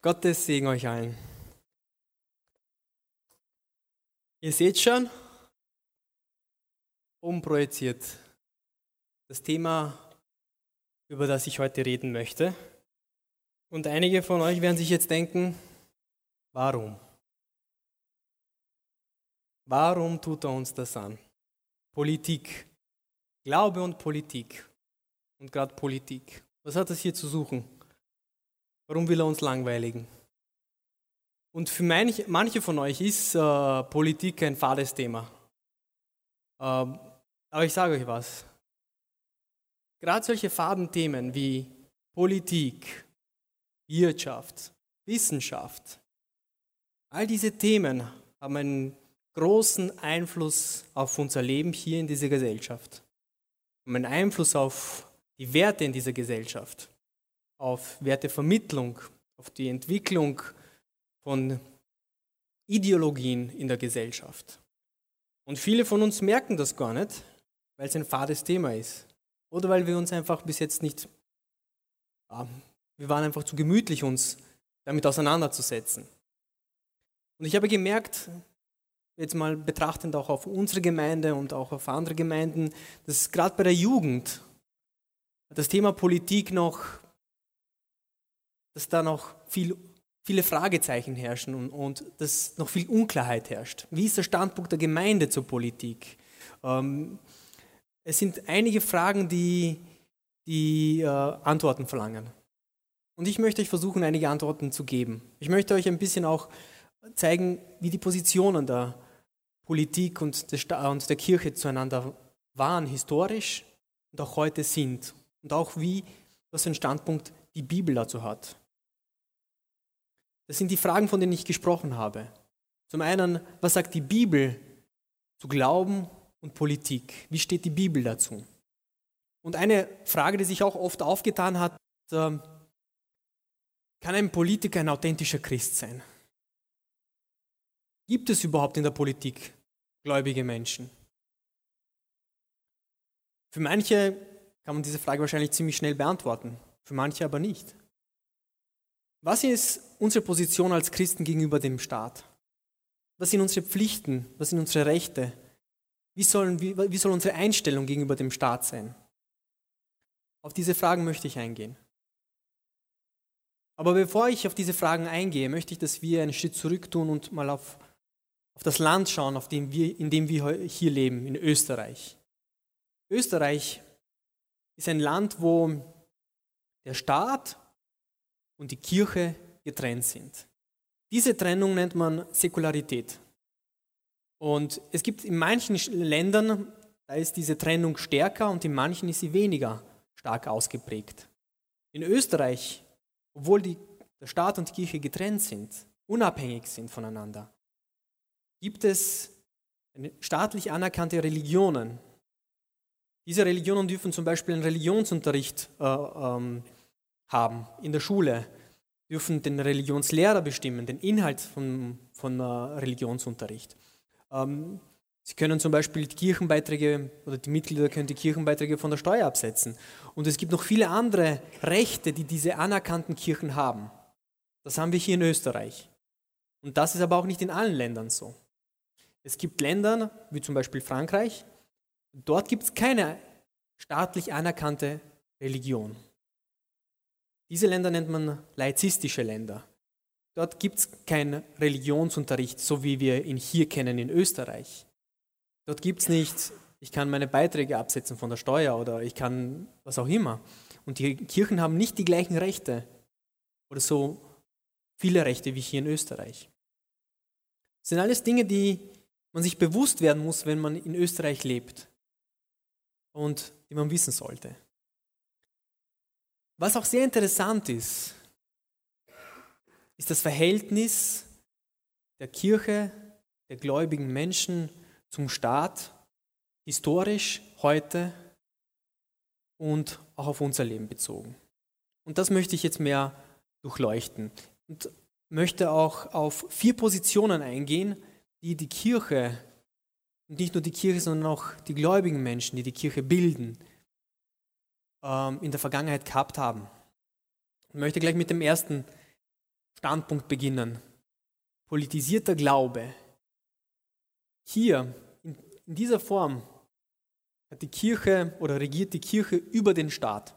Gottes Segen euch allen. Ihr seht schon, umprojiziert. Das Thema, über das ich heute reden möchte. Und einige von euch werden sich jetzt denken, warum? Warum tut er uns das an? Politik. Glaube und Politik. Und gerade Politik. Was hat das hier zu suchen? Warum will er uns langweiligen? Und für manche von euch ist Politik ein fades Thema. Aber ich sage euch was. Gerade solche faden Themen wie Politik, Wirtschaft, Wissenschaft, all diese Themen haben einen großen Einfluss auf unser Leben hier in dieser Gesellschaft, haben einen Einfluss auf die Werte in dieser Gesellschaft, auf Wertevermittlung, auf die Entwicklung von Ideologien in der Gesellschaft. Und viele von uns merken das gar nicht, weil es ein fades Thema ist. Oder weil wir uns einfach bis jetzt nicht, wir waren einfach zu gemütlich, uns damit auseinanderzusetzen. Und ich habe gemerkt, jetzt mal betrachtend auch auf unsere Gemeinde und auch auf andere Gemeinden, dass gerade bei der Jugend das Thema Politik viele Fragezeichen herrschen und dass noch viel Unklarheit herrscht. Wie ist der Standpunkt der Gemeinde zur Politik? Es sind einige Fragen, die Antworten verlangen. Und ich möchte euch versuchen, einige Antworten zu geben. Ich möchte euch ein bisschen auch zeigen, wie die Positionen der Politik und der Kirche zueinander waren, historisch und auch heute sind. Und auch was für einen Standpunkt die Bibel dazu hat. Das sind die Fragen, von denen ich gesprochen habe. Zum einen, was sagt die Bibel zu Glauben und Politik? Wie steht die Bibel dazu? Und eine Frage, die sich auch oft aufgetan hat, kann ein Politiker ein authentischer Christ sein? Gibt es überhaupt in der Politik gläubige Menschen? Für manche kann man diese Frage wahrscheinlich ziemlich schnell beantworten, für manche aber nicht. Was ist unsere Position als Christen gegenüber dem Staat? Was sind unsere Pflichten? Was sind unsere Rechte? Wie soll unsere Einstellung gegenüber dem Staat sein? Auf diese Fragen möchte ich eingehen. Aber bevor ich auf diese Fragen eingehe, möchte ich, dass wir einen Schritt zurück tun und mal auf das Land schauen, in dem wir hier leben, in Österreich. Österreich ist ein Land, wo der Staat und die Kirche getrennt sind. Diese Trennung nennt man Säkularität. Und es gibt in manchen Ländern, da ist diese Trennung stärker und in manchen ist sie weniger stark ausgeprägt. In Österreich, obwohl der Staat und die Kirche getrennt sind, unabhängig sind voneinander, gibt es staatlich anerkannte Religionen. Diese Religionen dürfen zum Beispiel einen Religionsunterricht haben in der Schule, dürfen den Religionslehrer bestimmen, den Inhalt von Religionsunterricht. Sie können zum Beispiel die Kirchenbeiträge oder die Mitglieder können die Kirchenbeiträge von der Steuer absetzen. Und es gibt noch viele andere Rechte, die diese anerkannten Kirchen haben. Das haben wir hier in Österreich. Und das ist aber auch nicht in allen Ländern so. Es gibt Länder, wie zum Beispiel Frankreich, dort gibt es keine staatlich anerkannte Religion. Diese Länder nennt man laizistische Länder. Dort gibt es keinen Religionsunterricht, so wie wir ihn hier kennen in Österreich. Dort gibt es nicht, ich kann meine Beiträge absetzen von der Steuer oder ich kann was auch immer. Und die Kirchen haben nicht die gleichen Rechte oder so viele Rechte wie hier in Österreich. Das sind alles Dinge, die man sich bewusst werden muss, wenn man in Österreich lebt und die man wissen sollte. Was auch sehr interessant ist, ist das Verhältnis der Kirche, der gläubigen Menschen zum Staat, historisch, heute und auch auf unser Leben bezogen. Und das möchte ich jetzt mehr durchleuchten und möchte auch auf 4 Positionen eingehen, die die Kirche, und nicht nur die Kirche, sondern auch die gläubigen Menschen, die die Kirche bilden, in der Vergangenheit gehabt haben. Ich möchte gleich mit dem ersten Standpunkt beginnen. Politisierter Glaube. Hier, in dieser Form, hat die Kirche oder regiert die Kirche über den Staat.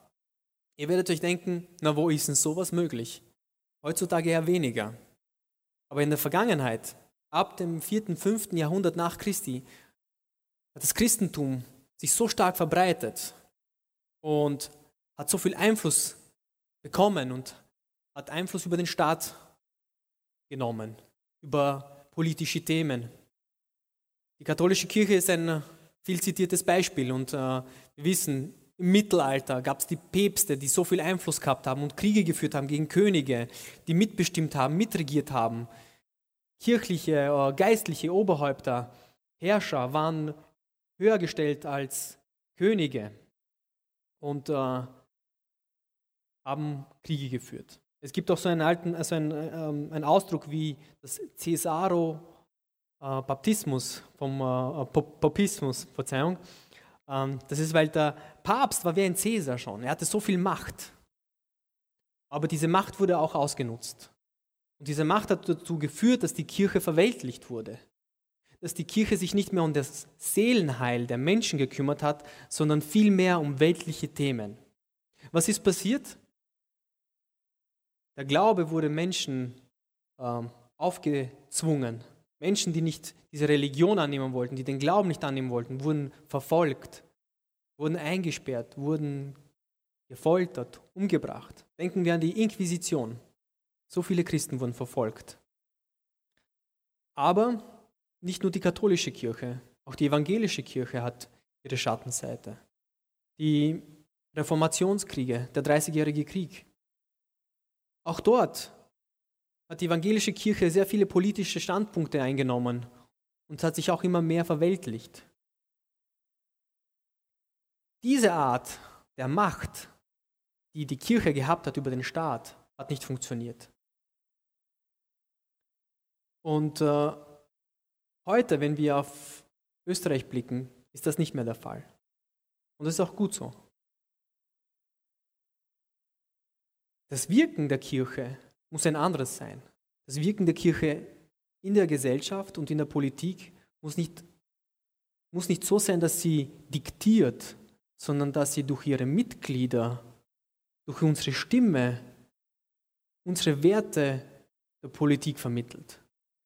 Ihr werdet euch denken, na wo ist denn sowas möglich? Heutzutage eher weniger. Aber in der Vergangenheit, ab dem 4., 5. Jahrhundert nach Christi, hat das Christentum sich so stark verbreitet und hat so viel Einfluss bekommen und hat Einfluss über den Staat genommen, über politische Themen. Die katholische Kirche ist ein viel zitiertes Beispiel und wir wissen, im Mittelalter gab es die Päpste, die so viel Einfluss gehabt haben und Kriege geführt haben gegen Könige, die mitbestimmt haben, mitregiert haben. Kirchliche, geistliche Oberhäupter, Herrscher waren höher gestellt als Könige und haben Kriege geführt. Es gibt auch so einen alten, also einen Ausdruck wie das Cäsaro-Papismus, Papismus. Das ist, weil der Papst war wie ein Cäsar schon. Er hatte so viel Macht. Aber diese Macht wurde auch ausgenutzt. Und diese Macht hat dazu geführt, dass die Kirche verweltlicht wurde. Dass die Kirche sich nicht mehr um das Seelenheil der Menschen gekümmert hat, sondern vielmehr um weltliche Themen. Was ist passiert? Der Glaube wurde Menschen aufgezwungen. Menschen, die nicht diese Religion annehmen wollten, die den Glauben nicht annehmen wollten, wurden verfolgt, wurden eingesperrt, wurden gefoltert, umgebracht. Denken wir an die Inquisition. So viele Christen wurden verfolgt. Aber nicht nur die katholische Kirche, auch die evangelische Kirche hat ihre Schattenseite. Die Reformationskriege, der 30-jährige Krieg. Auch dort hat die evangelische Kirche sehr viele politische Standpunkte eingenommen und hat sich auch immer mehr verweltlicht. Diese Art der Macht, die die Kirche gehabt hat über den Staat, hat nicht funktioniert. Und heute, wenn wir auf Österreich blicken, ist das nicht mehr der Fall. Und das ist auch gut so. Das Wirken der Kirche muss ein anderes sein. Das Wirken der Kirche in der Gesellschaft und in der Politik muss nicht so sein, dass sie diktiert, sondern dass sie durch ihre Mitglieder, durch unsere Stimme, unsere Werte der Politik vermittelt.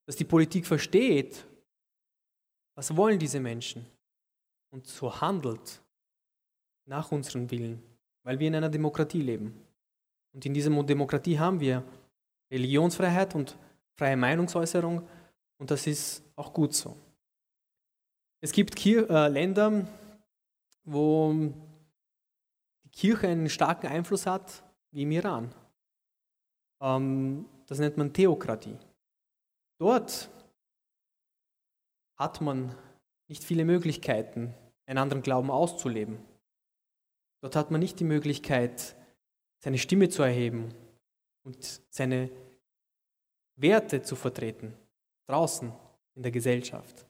Dass die Politik versteht, was wollen diese Menschen und so handelt nach unserem Willen, weil wir in einer Demokratie leben. Und in dieser Demokratie haben wir Religionsfreiheit und freie Meinungsäußerung und das ist auch gut so. Es gibt Länder, wo die Kirche einen starken Einfluss hat, wie im Iran. Das nennt man Theokratie. Dort hat man nicht viele Möglichkeiten, einen anderen Glauben auszuleben. Dort hat man nicht die Möglichkeit, seine Stimme zu erheben und seine Werte zu vertreten, draußen in der Gesellschaft.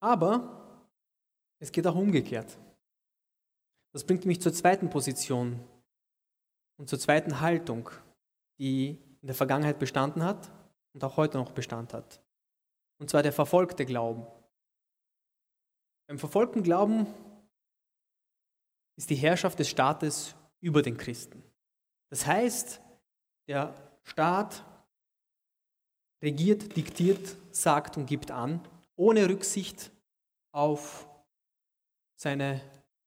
Aber es geht auch umgekehrt. Das bringt mich zur zweiten Position und zur zweiten Haltung, die in der Vergangenheit bestanden hat und auch heute noch Bestand hat. Und zwar der verfolgte Glauben. Beim verfolgten Glauben ist die Herrschaft des Staates über den Christen. Das heißt, der Staat regiert, diktiert, sagt und gibt an, ohne Rücksicht auf seine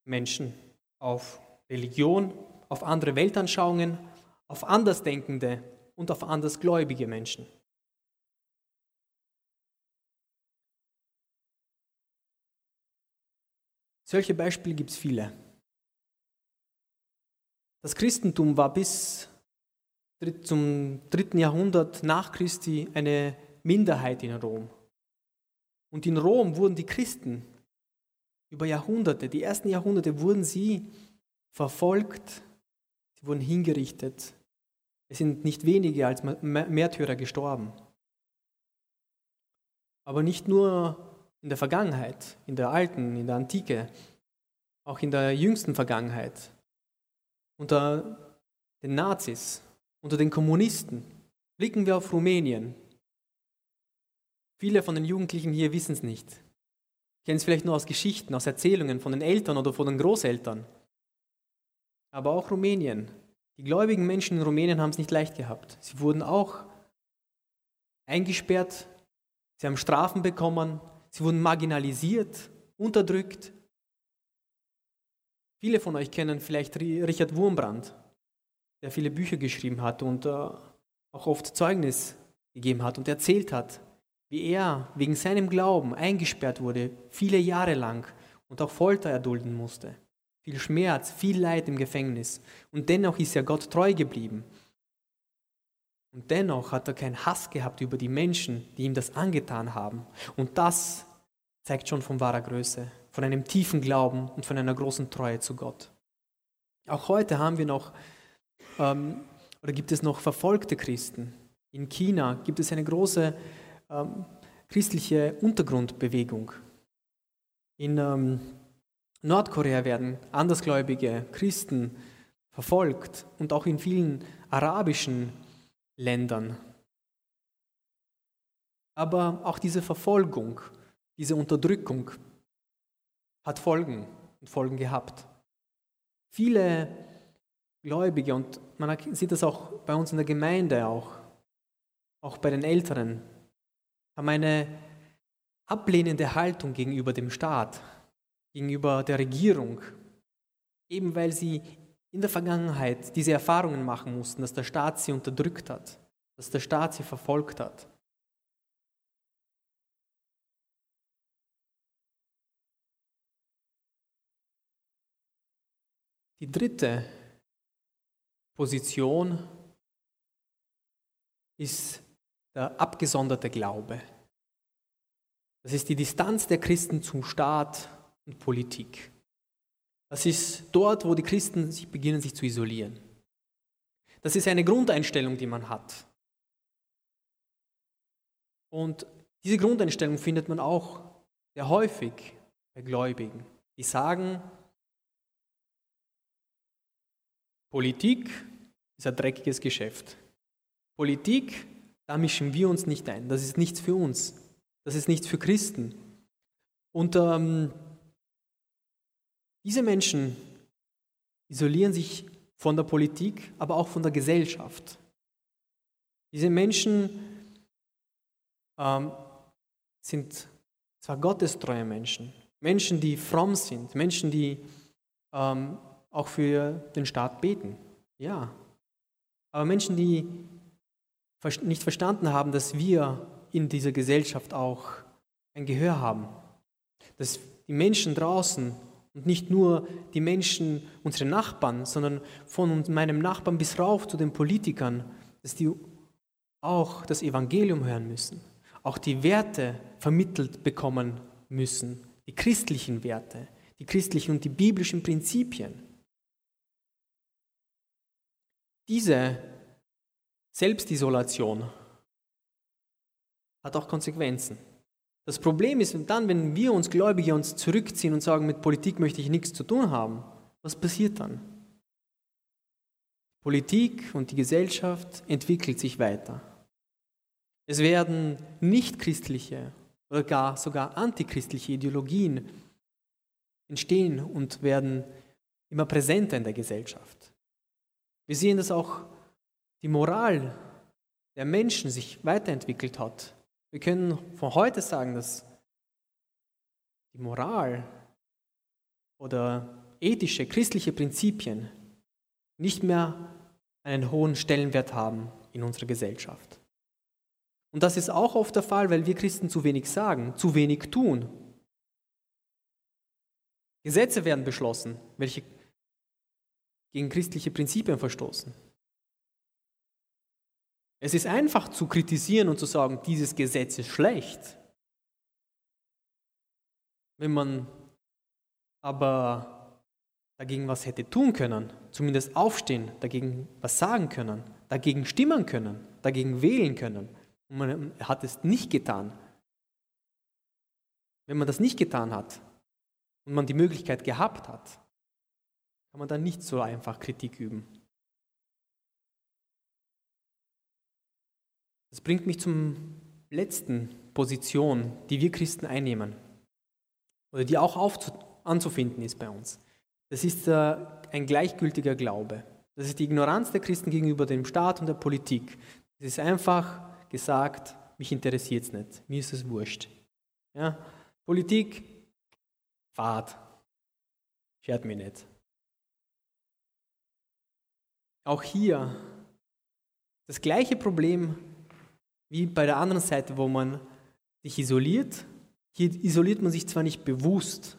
Menschen, auf Religion, auf andere Weltanschauungen, auf andersdenkende und auf andersgläubige Menschen. Solche Beispiele gibt es viele. Das Christentum war bis zum 3. Jahrhundert nach Christi eine Minderheit in Rom. Und in Rom wurden die Christen über Jahrhunderte, die ersten Jahrhunderte wurden sie verfolgt, sie wurden hingerichtet. Es sind nicht wenige als Märtyrer gestorben. Aber nicht nur in der Vergangenheit, in der alten, in der Antike, auch in der jüngsten Vergangenheit. Unter den Nazis, unter den Kommunisten. Blicken wir auf Rumänien. Viele von den Jugendlichen hier wissen es nicht. Kennen es vielleicht nur aus Geschichten, aus Erzählungen von den Eltern oder von den Großeltern. Aber auch Rumänien. Die gläubigen Menschen in Rumänien haben es nicht leicht gehabt. Sie wurden auch eingesperrt, sie haben Strafen bekommen, sie wurden marginalisiert, unterdrückt. Viele von euch kennen vielleicht Richard Wurmbrand, der viele Bücher geschrieben hat und auch oft Zeugnis gegeben hat und erzählt hat, wie er wegen seinem Glauben eingesperrt wurde, viele Jahre lang und auch Folter erdulden musste. Viel Schmerz, viel Leid im Gefängnis. Und dennoch ist er Gott treu geblieben. Und dennoch hat er keinen Hass gehabt über die Menschen, die ihm das angetan haben. Und das zeigt schon von wahrer Größe, von einem tiefen Glauben und von einer großen Treue zu Gott. Auch heute haben wir noch, oder gibt es noch verfolgte Christen. In China gibt es eine große christliche Untergrundbewegung. In Nordkorea werden andersgläubige Christen verfolgt und auch in vielen arabischen Ländern. Aber auch diese Verfolgung, diese Unterdrückung hat Folgen und Folgen gehabt. Viele Gläubige, und man sieht das auch bei uns in der Gemeinde, auch bei den Älteren, haben eine ablehnende Haltung gegenüber dem Staat, gegenüber der Regierung, eben weil sie in der Vergangenheit diese Erfahrungen machen mussten, dass der Staat sie unterdrückt hat, dass der Staat sie verfolgt hat. Die dritte Position ist der abgesonderte Glaube. Das ist die Distanz der Christen zum Staat und Politik. Das ist dort, wo die Christen beginnen, sich zu isolieren. Das ist eine Grundeinstellung, die man hat. Und diese Grundeinstellung findet man auch sehr häufig bei Gläubigen. Die sagen, Politik ist ein dreckiges Geschäft. Politik, da mischen wir uns nicht ein. Das ist nichts für uns. Das ist nichts für Christen. Und diese Menschen isolieren sich von der Politik, aber auch von der Gesellschaft. Diese Menschen sind zwar gottestreue Menschen, Menschen, die fromm sind, Menschen, die auch für den Staat beten, ja. Aber Menschen, die nicht verstanden haben, dass wir in dieser Gesellschaft auch ein Gehör haben, dass die Menschen draußen und nicht nur die Menschen, unsere Nachbarn, sondern von meinem Nachbarn bis rauf zu den Politikern, dass die auch das Evangelium hören müssen, auch die Werte vermittelt bekommen müssen, die christlichen Werte, die christlichen und die biblischen Prinzipien. Diese Selbstisolation hat auch Konsequenzen. Das Problem ist dann, wenn wir uns Gläubige uns zurückziehen und sagen, mit Politik möchte ich nichts zu tun haben, was passiert dann? Politik und die Gesellschaft entwickelt sich weiter. Es werden nichtchristliche oder gar sogar antichristliche Ideologien entstehen und werden immer präsenter in der Gesellschaft. Wir sehen, dass auch die Moral der Menschen sich weiterentwickelt hat. Wir können von heute sagen, dass die Moral oder ethische, christliche Prinzipien nicht mehr einen hohen Stellenwert haben in unserer Gesellschaft. Und das ist auch oft der Fall, weil wir Christen zu wenig sagen, zu wenig tun. Gesetze werden beschlossen, welche gegen christliche Prinzipien verstoßen. Es ist einfach zu kritisieren und zu sagen, dieses Gesetz ist schlecht. Wenn man aber dagegen was hätte tun können, zumindest aufstehen, dagegen was sagen können, dagegen stimmen können, dagegen wählen können, und man hat es nicht getan. Wenn man das nicht getan hat und man die Möglichkeit gehabt hat, kann man dann nicht so einfach Kritik üben. bringt mich zum letzten Position, die wir Christen einnehmen oder die auch anzufinden ist bei uns. Das ist ein gleichgültiger Glaube. Das ist die Ignoranz der Christen gegenüber dem Staat und der Politik. Es ist einfach gesagt, mich interessiert es nicht, mir ist es wurscht. Ja? Politik, Fahrt, schert mich nicht. Auch hier das gleiche Problem wie bei der anderen Seite, wo man sich isoliert. Hier isoliert man sich zwar nicht bewusst,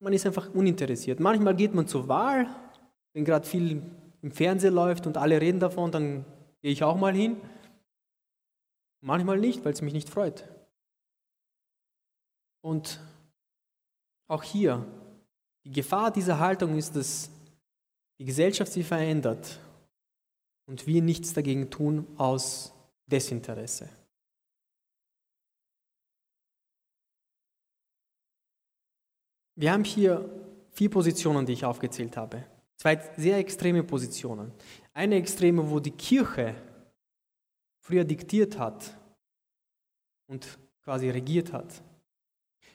man ist einfach uninteressiert. Manchmal geht man zur Wahl, wenn gerade viel im Fernsehen läuft und alle reden davon, dann gehe ich auch mal hin. Manchmal nicht, weil es mich nicht freut. Und auch hier, die Gefahr dieser Haltung ist, dass die Gesellschaft sich verändert und wir nichts dagegen tun aus Desinteresse. Wir haben hier 4 Positionen, die ich aufgezählt habe. 2 sehr extreme Positionen. Eine extreme, wo die Kirche früher diktiert hat und quasi regiert hat.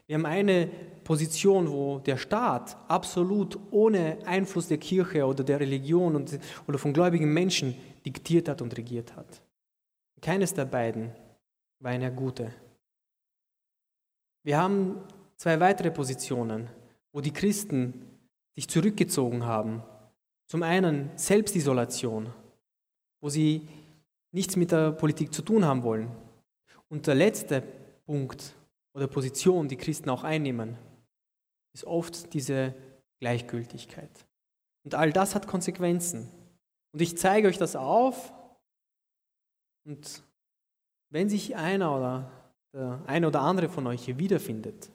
Wir haben eine Position, wo der Staat absolut ohne Einfluss der Kirche oder der Religion oder von gläubigen Menschen diktiert hat und regiert hat. Keines der beiden war eine gute. Wir haben 2 weitere Positionen, wo die Christen sich zurückgezogen haben. Zum einen Selbstisolation, wo sie nichts mit der Politik zu tun haben wollen. Und der letzte Punkt oder Position, die Christen auch einnehmen, ist oft diese Gleichgültigkeit. Und all das hat Konsequenzen. Und ich zeige euch das auf. Und wenn sich einer oder der eine oder andere von euch hier wiederfindet,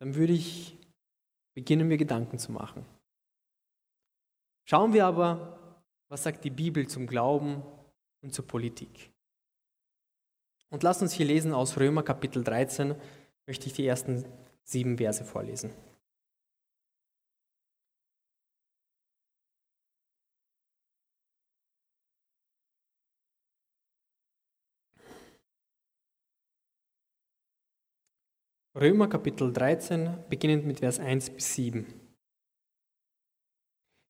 dann würde ich beginnen, mir Gedanken zu machen. Schauen wir aber, was sagt die Bibel zum Glauben und zur Politik. Und lasst uns hier lesen aus Römer Kapitel 13, möchte ich die ersten 7 Verse vorlesen. Römer Kapitel 13, beginnend mit Vers 1 bis 7.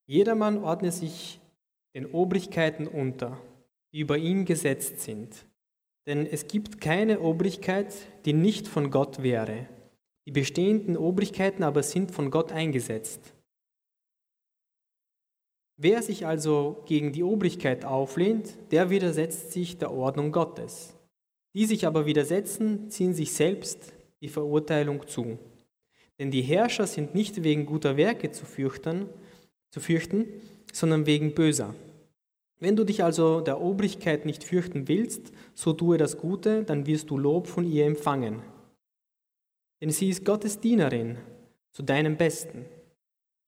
Jedermann ordne sich den Obrigkeiten unter, die über ihn gesetzt sind. Denn es gibt keine Obrigkeit, die nicht von Gott wäre. Die bestehenden Obrigkeiten aber sind von Gott eingesetzt. Wer sich also gegen die Obrigkeit auflehnt, der widersetzt sich der Ordnung Gottes. Die sich aber widersetzen, ziehen sich selbst die Verurteilung zu. Denn die Herrscher sind nicht wegen guter Werke zu fürchten, sondern wegen böser. Wenn du dich also der Obrigkeit nicht fürchten willst, so tue das Gute, dann wirst du Lob von ihr empfangen. Denn sie ist Gottes Dienerin, zu deinem Besten.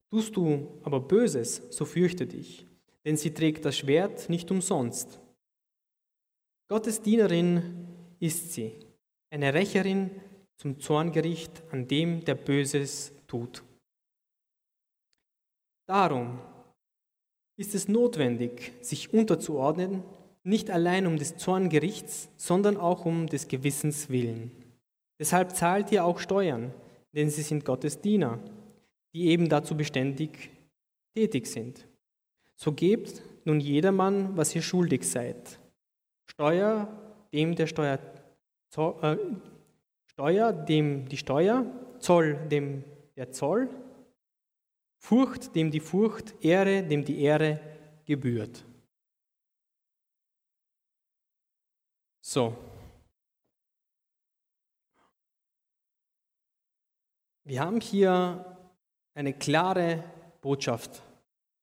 Tust du aber Böses, so fürchte dich, denn sie trägt das Schwert nicht umsonst. Gottes Dienerin ist sie, eine Rächerin zum Zorngericht, an dem der Böses tut. Darum ist es notwendig, sich unterzuordnen, nicht allein um des Zorngerichts, sondern auch um des Gewissens willen. Deshalb zahlt ihr auch Steuern, denn sie sind Gottes Diener, die eben dazu beständig tätig sind. So gebt nun jedermann, was ihr schuldig seid. Steuer, dem die Steuer, Zoll, dem der Zoll, Furcht, dem die Furcht, Ehre, dem die Ehre gebührt. So. Wir haben hier eine klare Botschaft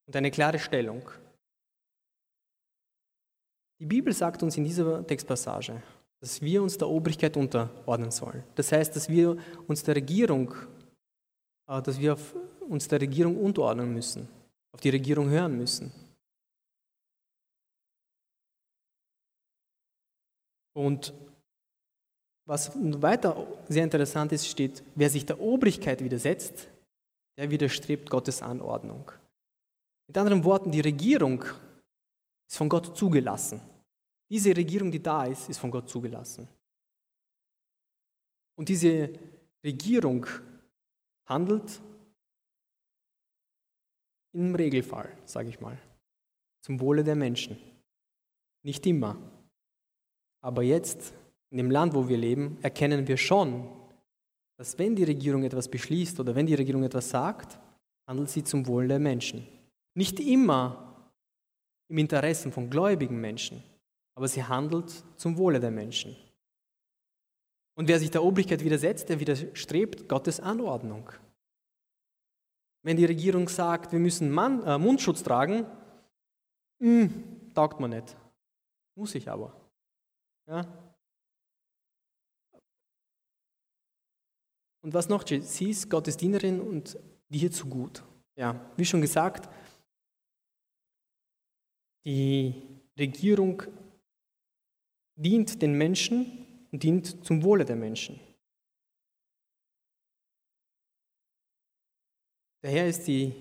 und eine klare Stellung. Die Bibel sagt uns in dieser Textpassage, dass wir uns der Obrigkeit unterordnen sollen. Das heißt, dass wir uns der Regierung, uns der Regierung unterordnen müssen, auf die Regierung hören müssen. Und was weiter sehr interessant ist, steht, wer sich der Obrigkeit widersetzt, der widerstrebt Gottes Anordnung. Mit anderen Worten, die Regierung ist von Gott zugelassen. Diese Regierung, die da ist von Gott zugelassen. Und diese Regierung handelt im Regelfall, sage ich mal, zum Wohle der Menschen. Nicht immer. Aber jetzt, in dem Land, wo wir leben, erkennen wir schon, dass wenn die Regierung etwas beschließt oder wenn die Regierung etwas sagt, handelt sie zum Wohle der Menschen. Nicht immer im Interesse von gläubigen Menschen, aber sie handelt zum Wohle der Menschen. Und wer sich der Obrigkeit widersetzt, der widerstrebt Gottes Anordnung. Wenn die Regierung sagt, wir müssen Mundschutz tragen, taugt man nicht. Muss ich aber. Ja? Und was noch? Sie ist Gottes Dienerin und dir zu gut. Ja, wie schon gesagt, die Regierung dient den Menschen und dient zum Wohle der Menschen. Daher ist die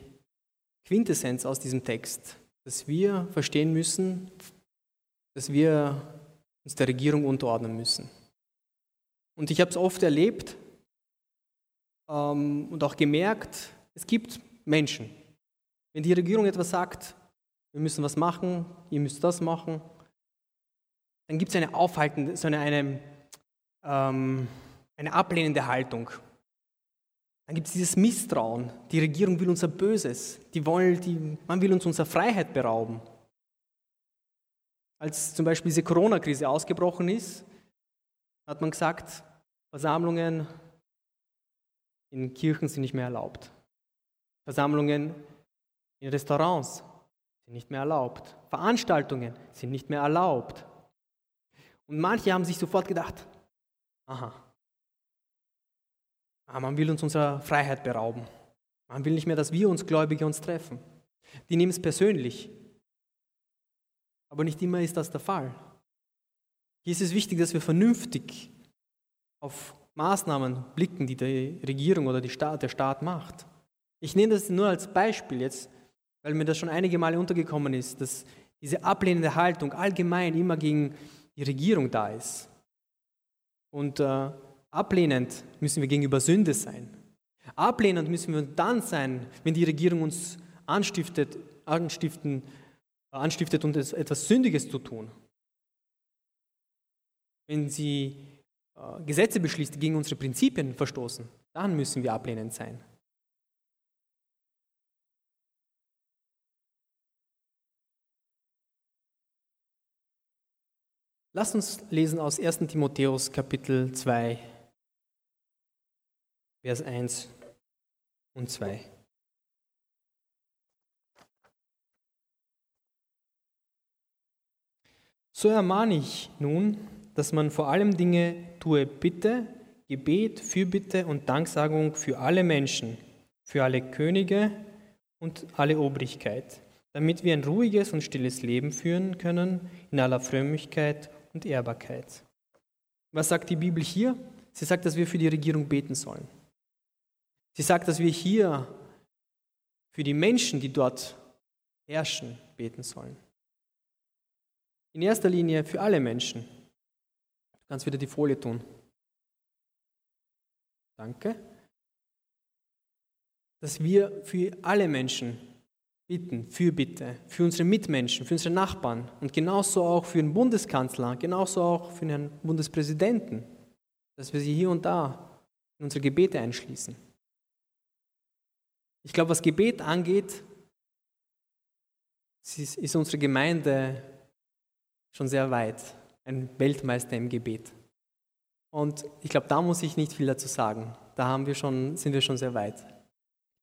Quintessenz aus diesem Text, dass wir verstehen müssen, dass wir uns der Regierung unterordnen müssen. Und ich habe es oft erlebt und auch gemerkt, es gibt Menschen. Wenn die Regierung etwas sagt, wir müssen was machen, ihr müsst das machen, dann gibt es eine aufhaltende, so eine ablehnende Haltung. Dann gibt es dieses Misstrauen. Die Regierung will unser Böses. Man will uns unserer Freiheit berauben. Als zum Beispiel diese Corona-Krise ausgebrochen ist, hat man gesagt, Versammlungen in Kirchen sind nicht mehr erlaubt. Versammlungen in Restaurants sind nicht mehr erlaubt. Veranstaltungen sind nicht mehr erlaubt. Und manche haben sich sofort gedacht, man will uns unserer Freiheit berauben. Man will nicht mehr, dass wir Gläubige uns treffen. Die nehmen es persönlich. Aber nicht immer ist das der Fall. Hier ist es wichtig, dass wir vernünftig auf Maßnahmen blicken, die die Regierung oder der Staat macht. Ich nehme das nur als Beispiel jetzt, weil mir das schon einige Male untergekommen ist, dass diese ablehnende Haltung allgemein immer gegen die Regierung da ist. Und ablehnend müssen wir gegenüber Sünde sein. Ablehnend müssen wir dann sein, wenn die Regierung uns anstiftet, uns etwas Sündiges zu tun. Wenn sie Gesetze beschließt, die gegen unsere Prinzipien verstoßen, dann müssen wir ablehnend sein. Lasst uns lesen aus 1. Timotheus, Kapitel 2, Vers 1 und 2. So ermahne ich nun, dass man vor allem Dinge tue Bitte, Gebet, Fürbitte und Danksagung für alle Menschen, für alle Könige und alle Obrigkeit, damit wir ein ruhiges und stilles Leben führen können in aller Frömmigkeit und Ehrbarkeit. Was sagt die Bibel hier? Sie sagt, dass wir für die Regierung beten sollen. Sie sagt, dass wir hier für die Menschen, die dort herrschen, beten sollen. In erster Linie für alle Menschen. Du kannst wieder die Folie tun. Danke. Dass wir für alle Menschen bitten, Fürbitte, für unsere Mitmenschen, für unsere Nachbarn und genauso auch für den Bundeskanzler, genauso auch für den Bundespräsidenten, dass wir sie hier und da in unsere Gebete einschließen. Ich glaube, was Gebet angeht, ist unsere Gemeinde schon sehr weit, ein Weltmeister im Gebet. Und ich glaube, da muss ich nicht viel dazu sagen. Da sind wir schon sehr weit.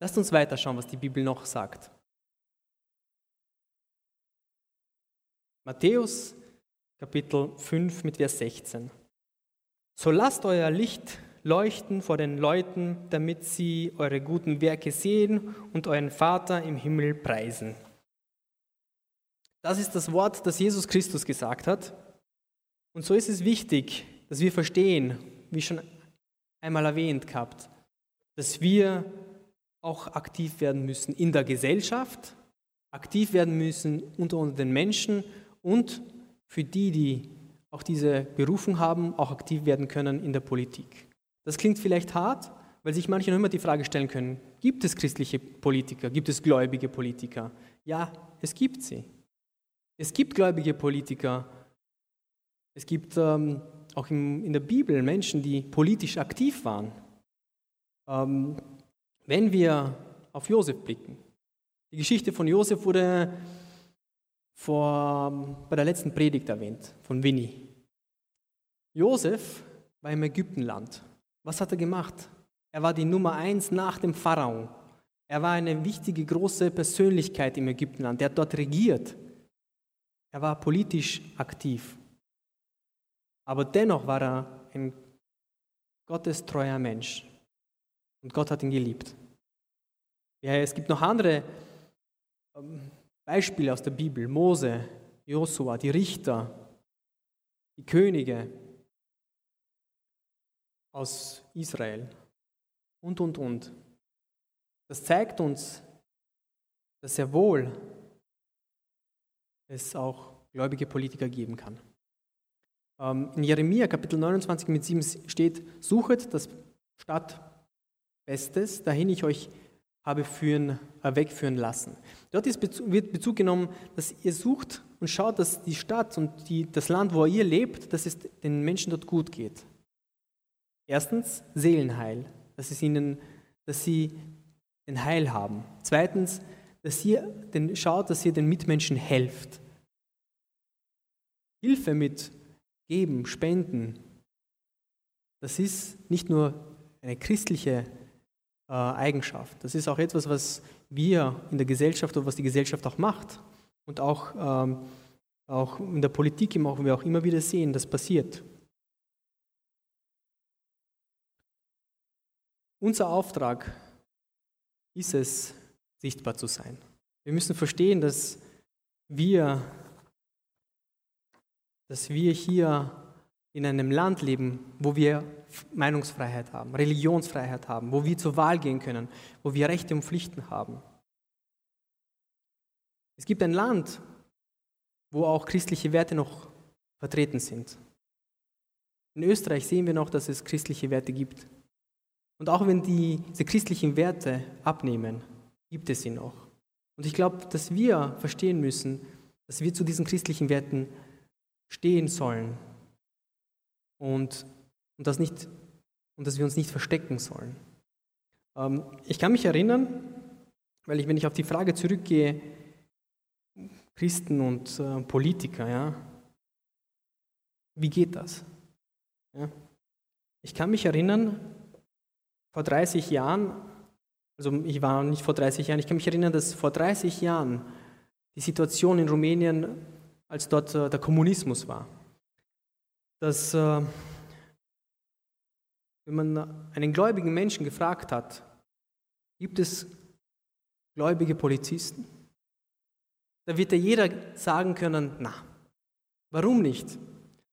Lasst uns weiterschauen, was die Bibel noch sagt. Matthäus, Kapitel 5, mit Vers 16. So lasst euer Licht leuchten vor den Leuten, damit sie eure guten Werke sehen und euren Vater im Himmel preisen. Das ist das Wort, das Jesus Christus gesagt hat. Und so ist es wichtig, dass wir verstehen, wie schon einmal erwähnt gehabt, dass wir auch aktiv werden müssen in der Gesellschaft, aktiv werden müssen unter den Menschen und für die, die auch diese Berufung haben, auch aktiv werden können in der Politik. Das klingt vielleicht hart, weil sich manche noch immer die Frage stellen können, gibt es christliche Politiker, gibt es gläubige Politiker? Ja, es gibt sie. Es gibt gläubige Politiker, es gibt auch in der Bibel Menschen, die politisch aktiv waren. Wenn wir auf Josef blicken, die Geschichte von Josef wurde bei der letzten Predigt erwähnt, von Winnie. Josef war im Ägyptenland. Was hat er gemacht? Er war die Nummer 1 nach dem Pharao. Er war eine wichtige, große Persönlichkeit im Ägyptenland. Er hat dort regiert. Er war politisch aktiv. Aber dennoch war er ein gottestreuer Mensch. Und Gott hat ihn geliebt. Ja, es gibt noch andere Beispiele aus der Bibel. Mose, Josua, die Richter, die Könige aus Israel und. Das zeigt uns, dass sehr wohl es auch gläubige Politiker geben kann. In Jeremia Kapitel 29 mit 7 steht, suchet das Stadtbestes, dahin ich euch habe wegführen lassen. Dort wird Bezug genommen, dass ihr sucht und schaut, dass die Stadt und das Land, wo ihr lebt, dass es den Menschen dort gut geht. Erstens, Seelenheil, dass sie den Heil haben. Zweitens, dass ihr schaut, dass ihr den Mitmenschen helft. Hilfe mit Geben, Spenden, das ist nicht nur eine christliche Eigenschaft. Das ist auch etwas, was wir in der Gesellschaft oder was die Gesellschaft auch macht und auch in der Politik, wo wir auch immer wieder sehen, das passiert. Unser Auftrag ist es, sichtbar zu sein. Wir müssen verstehen, dass wir hier in einem Land leben, wo wir Meinungsfreiheit haben, Religionsfreiheit haben, wo wir zur Wahl gehen können, wo wir Rechte und Pflichten haben. Es gibt ein Land, wo auch christliche Werte noch vertreten sind. In Österreich sehen wir noch, dass es christliche Werte gibt. Und auch wenn diese christlichen Werte abnehmen, gibt es sie noch. Und ich glaube, dass wir verstehen müssen, dass wir zu diesen christlichen Werten stehen sollen und dass wir uns nicht verstecken sollen. Ich kann mich erinnern, wenn ich auf die Frage zurückgehe, Christen und Politiker, ja, wie geht das? Ja. Ich kann mich erinnern, ich kann mich erinnern, dass vor 30 Jahren die Situation in Rumänien, als dort der Kommunismus war, dass wenn man einen gläubigen Menschen gefragt hat, gibt es gläubige Polizisten? Da wird ja jeder sagen können, na, warum nicht?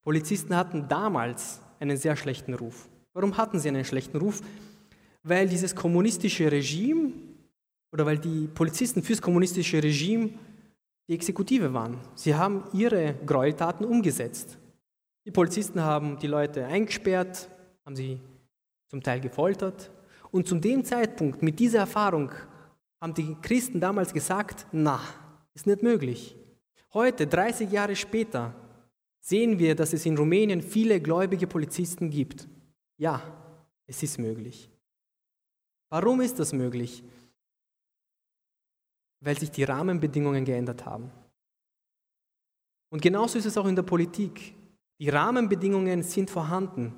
Polizisten hatten damals einen sehr schlechten Ruf. Warum hatten sie einen schlechten Ruf? Weil dieses kommunistische Regime oder weil die Polizisten fürs kommunistische Regime die Exekutive waren. Sie haben ihre Gräueltaten umgesetzt. Die Polizisten haben die Leute eingesperrt, haben sie zum Teil gefoltert. Und zu dem Zeitpunkt, mit dieser Erfahrung, haben die Christen damals gesagt, na, ist nicht möglich. Heute, 30 Jahre später, sehen wir, dass es in Rumänien viele gläubige Polizisten gibt. Ja, es ist möglich. Warum ist das möglich? Weil sich die Rahmenbedingungen geändert haben. Und genauso ist es auch in der Politik. Die Rahmenbedingungen sind vorhanden.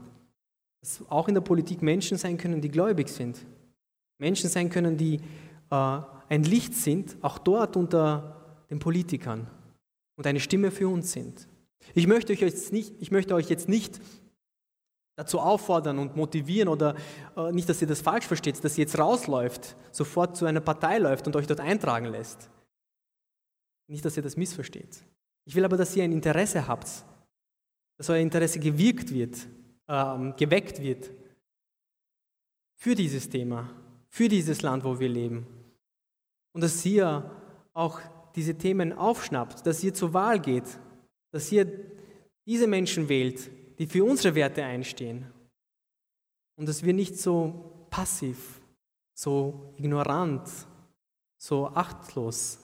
Dass auch in der Politik Menschen sein können, die gläubig sind. Menschen sein können, die ein Licht sind, auch dort unter den Politikern und eine Stimme für uns sind. Ich möchte euch jetzt nicht dazu auffordern und motivieren oder nicht, dass ihr das falsch versteht, dass ihr jetzt rausläuft, sofort zu einer Partei läuft und euch dort eintragen lässt. Nicht, dass ihr das missversteht. Ich will aber, dass ihr ein Interesse habt, dass euer Interesse geweckt wird für dieses Thema, für dieses Land, wo wir leben. Und dass ihr auch diese Themen aufschnappt, dass ihr zur Wahl geht, dass ihr diese Menschen wählt, die für unsere Werte einstehen und dass wir nicht so passiv, so ignorant, so achtlos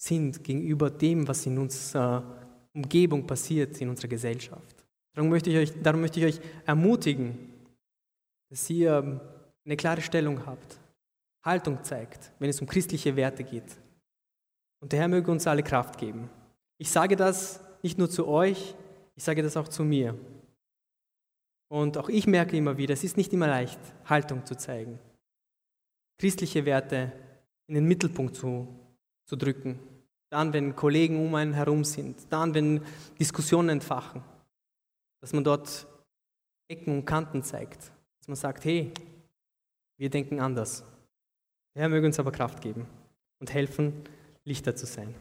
sind gegenüber dem, was in unserer Umgebung passiert, in unserer Gesellschaft. Darum möchte ich euch ermutigen, dass ihr eine klare Stellung habt, Haltung zeigt, wenn es um christliche Werte geht. Und der Herr möge uns alle Kraft geben. Ich sage das nicht nur zu euch, ich sage das auch zu mir. Und auch ich merke immer wieder, es ist nicht immer leicht, Haltung zu zeigen, christliche Werte in den Mittelpunkt zu drücken. Dann, wenn Kollegen um einen herum sind, dann, wenn Diskussionen entfachen, dass man dort Ecken und Kanten zeigt, dass man sagt, hey, wir denken anders. Der Herr möge uns aber Kraft geben und helfen, Lichter zu sein.